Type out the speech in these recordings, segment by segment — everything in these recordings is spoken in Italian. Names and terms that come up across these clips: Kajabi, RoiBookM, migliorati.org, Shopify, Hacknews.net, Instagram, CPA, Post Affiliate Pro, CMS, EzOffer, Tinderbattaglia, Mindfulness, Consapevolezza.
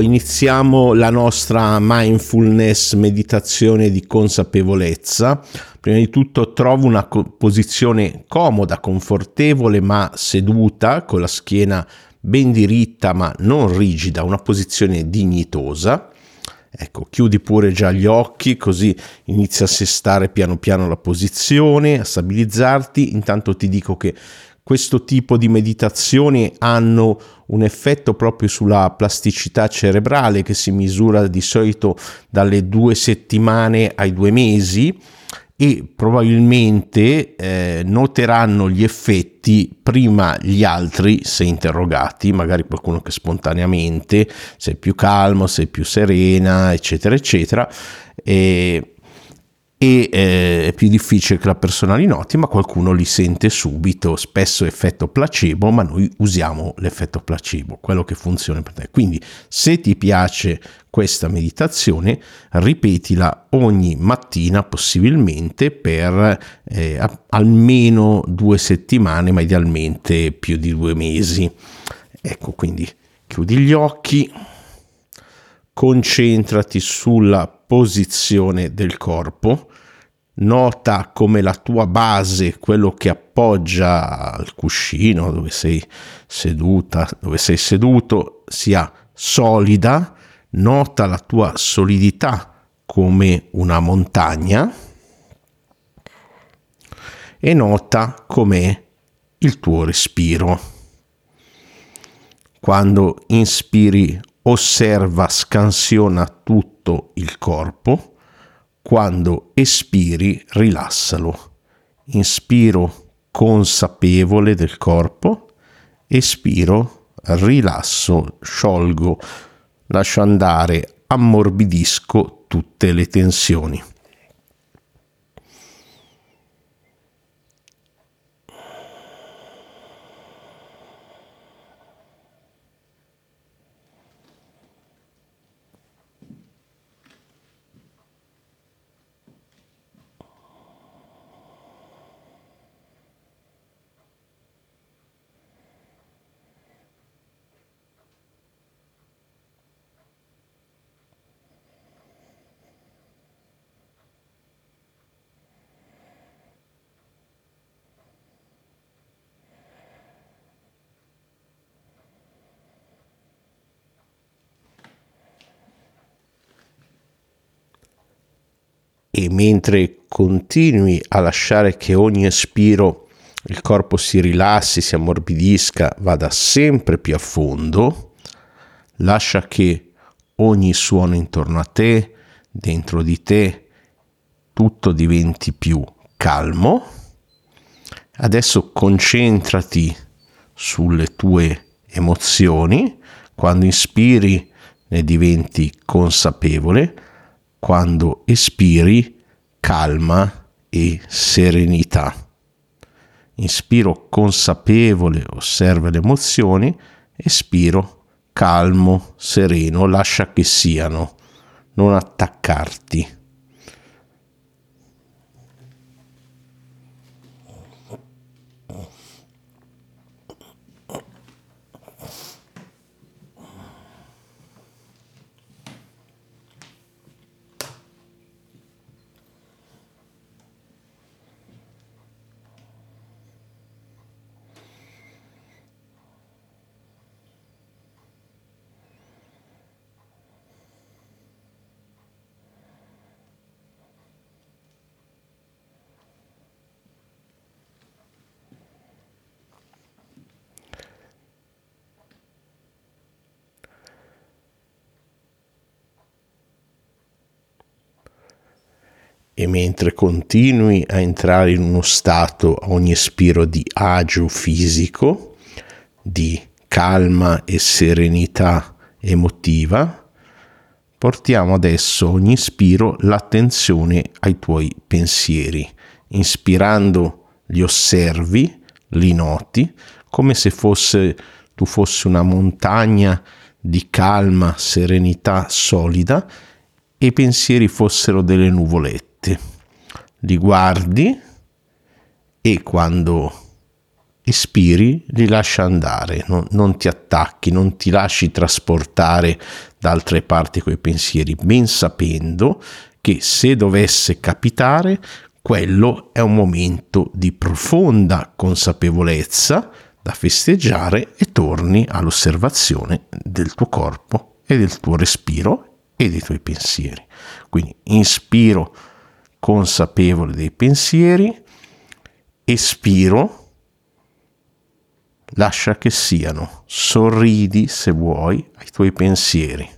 iniziamo la nostra mindfulness, meditazione di consapevolezza. Prima di tutto trovo una posizione comoda, confortevole ma seduta, con la schiena ben diritta ma non rigida, una posizione dignitosa. Ecco, chiudi pure già gli occhi, così inizia a sestare piano piano la posizione, a stabilizzarti. Intanto ti dico che questo tipo di meditazioni hanno un effetto proprio sulla plasticità cerebrale, che si misura di solito dalle 2 settimane ai 2 mesi, e probabilmente noteranno gli effetti prima gli altri, se interrogati, magari qualcuno che spontaneamente sei più calmo, sei più serena, eccetera eccetera, e è più difficile che la persona li noti, ma qualcuno li sente subito. Spesso effetto placebo, ma noi usiamo l'effetto placebo, quello che funziona per te. Quindi se ti piace questa meditazione, ripetila ogni mattina possibilmente per almeno 2 settimane, ma idealmente più di 2 mesi. Ecco, quindi chiudi gli occhi, concentrati sulla posizione del corpo, nota come la tua base, quello che appoggia al cuscino dove sei seduta, dove sei seduto, sia solida. Nota la tua solidità come una montagna e nota com'è il tuo respiro. Quando inspiri osserva, scansiona tutto il corpo. Quando espiri, rilassalo. Inspiro consapevole del corpo, espiro, rilasso, sciolgo, lascio andare, ammorbidisco tutte le tensioni. E mentre continui a lasciare che ogni espiro il corpo si rilassi, si ammorbidisca, vada sempre più a fondo, lascia che ogni suono intorno a te, dentro di te, tutto diventi più calmo. Adesso concentrati sulle tue emozioni. Quando inspiri ne diventi consapevole. Quando espiri, calma e serenità. Inspiro consapevole, osserva le emozioni, espiro calmo, sereno, lascia che siano, non attaccarti. E mentre continui a entrare in uno stato a ogni espiro di agio fisico, di calma e serenità emotiva, portiamo adesso ogni espiro l'attenzione ai tuoi pensieri. Inspirando li osservi, li noti, come se tu fossi una montagna di calma, serenità solida, e i pensieri fossero delle nuvolette. Li guardi e quando espiri, li lascia andare, non ti attacchi, non ti lasci trasportare da altre parti coi pensieri, ben sapendo che se dovesse capitare, quello è un momento di profonda consapevolezza da festeggiare e torni all'osservazione del tuo corpo e del tuo respiro e dei tuoi pensieri. Quindi inspiro consapevole dei pensieri, espiro, lascia che siano, sorridi se vuoi ai tuoi pensieri.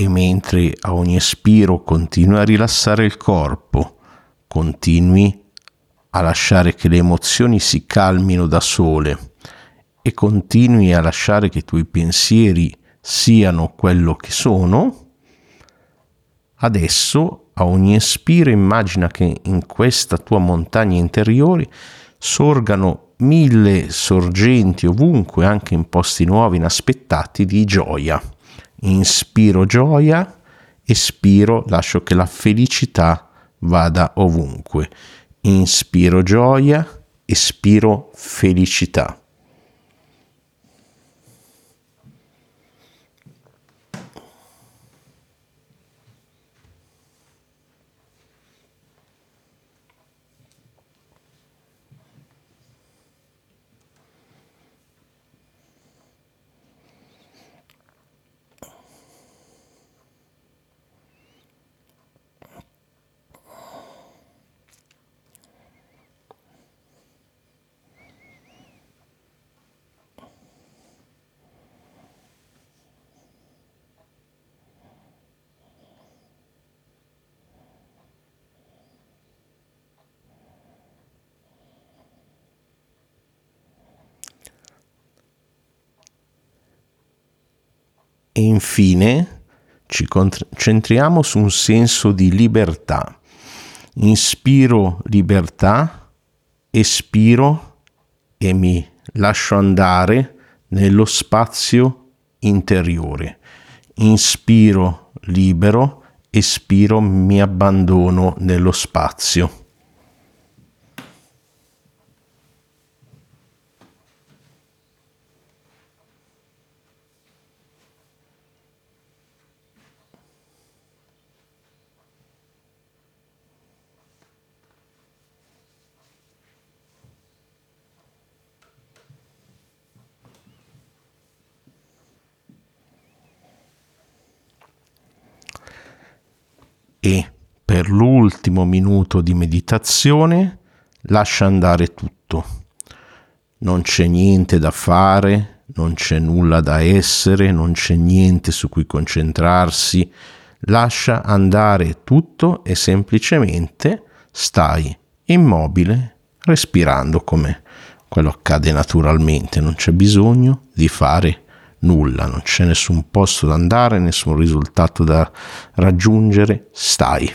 E mentre a ogni espiro continui a rilassare il corpo, continui a lasciare che le emozioni si calmino da sole e continui a lasciare che i tuoi pensieri siano quello che sono, adesso a ogni espiro immagina che in questa tua montagna interiore sorgano 1000 sorgenti ovunque, anche in posti nuovi, inaspettati, di gioia. Inspiro gioia, espiro, lascio che la felicità vada ovunque. Inspiro gioia, espiro felicità. E infine ci concentriamo su un senso di libertà. Inspiro libertà, espiro e mi lascio andare nello spazio interiore. Inspiro libero, espiro, mi abbandono nello spazio. E per l'ultimo minuto di meditazione lascia andare tutto. Non c'è niente da fare, non c'è nulla da essere, non c'è niente su cui concentrarsi. Lascia andare tutto e semplicemente stai immobile, respirando come quello accade naturalmente. Non c'è bisogno di fare nulla, non c'è nessun posto da andare, nessun risultato da raggiungere, stai.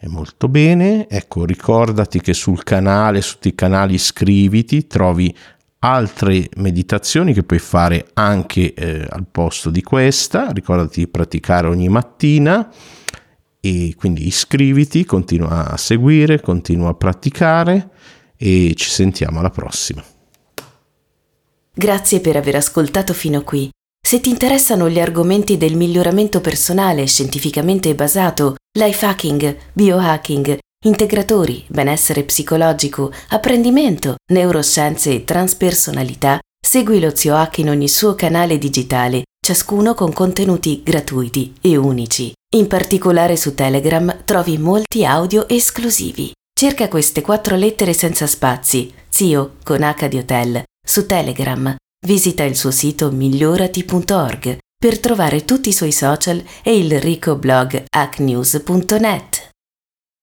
E molto bene, ecco, ricordati che sul canale, su tutti i canali iscriviti, trovi altre meditazioni che puoi fare anche al posto di questa. Ricordati di praticare ogni mattina e quindi iscriviti, continua a seguire, continua a praticare e ci sentiamo alla prossima. Grazie per aver ascoltato fino qui. Se ti interessano gli argomenti del miglioramento personale scientificamente basato, life hacking, biohacking, integratori, benessere psicologico, apprendimento, neuroscienze e transpersonalità, Segui lo zio Hack in ogni suo canale digitale, ciascuno con contenuti gratuiti e unici. In particolare su Telegram trovi molti audio esclusivi. Cerca queste 4 lettere senza spazi, zio con H di hotel, su Telegram. Visita il suo sito migliorati.org per trovare tutti i suoi social e il ricco blog Hacknews.net.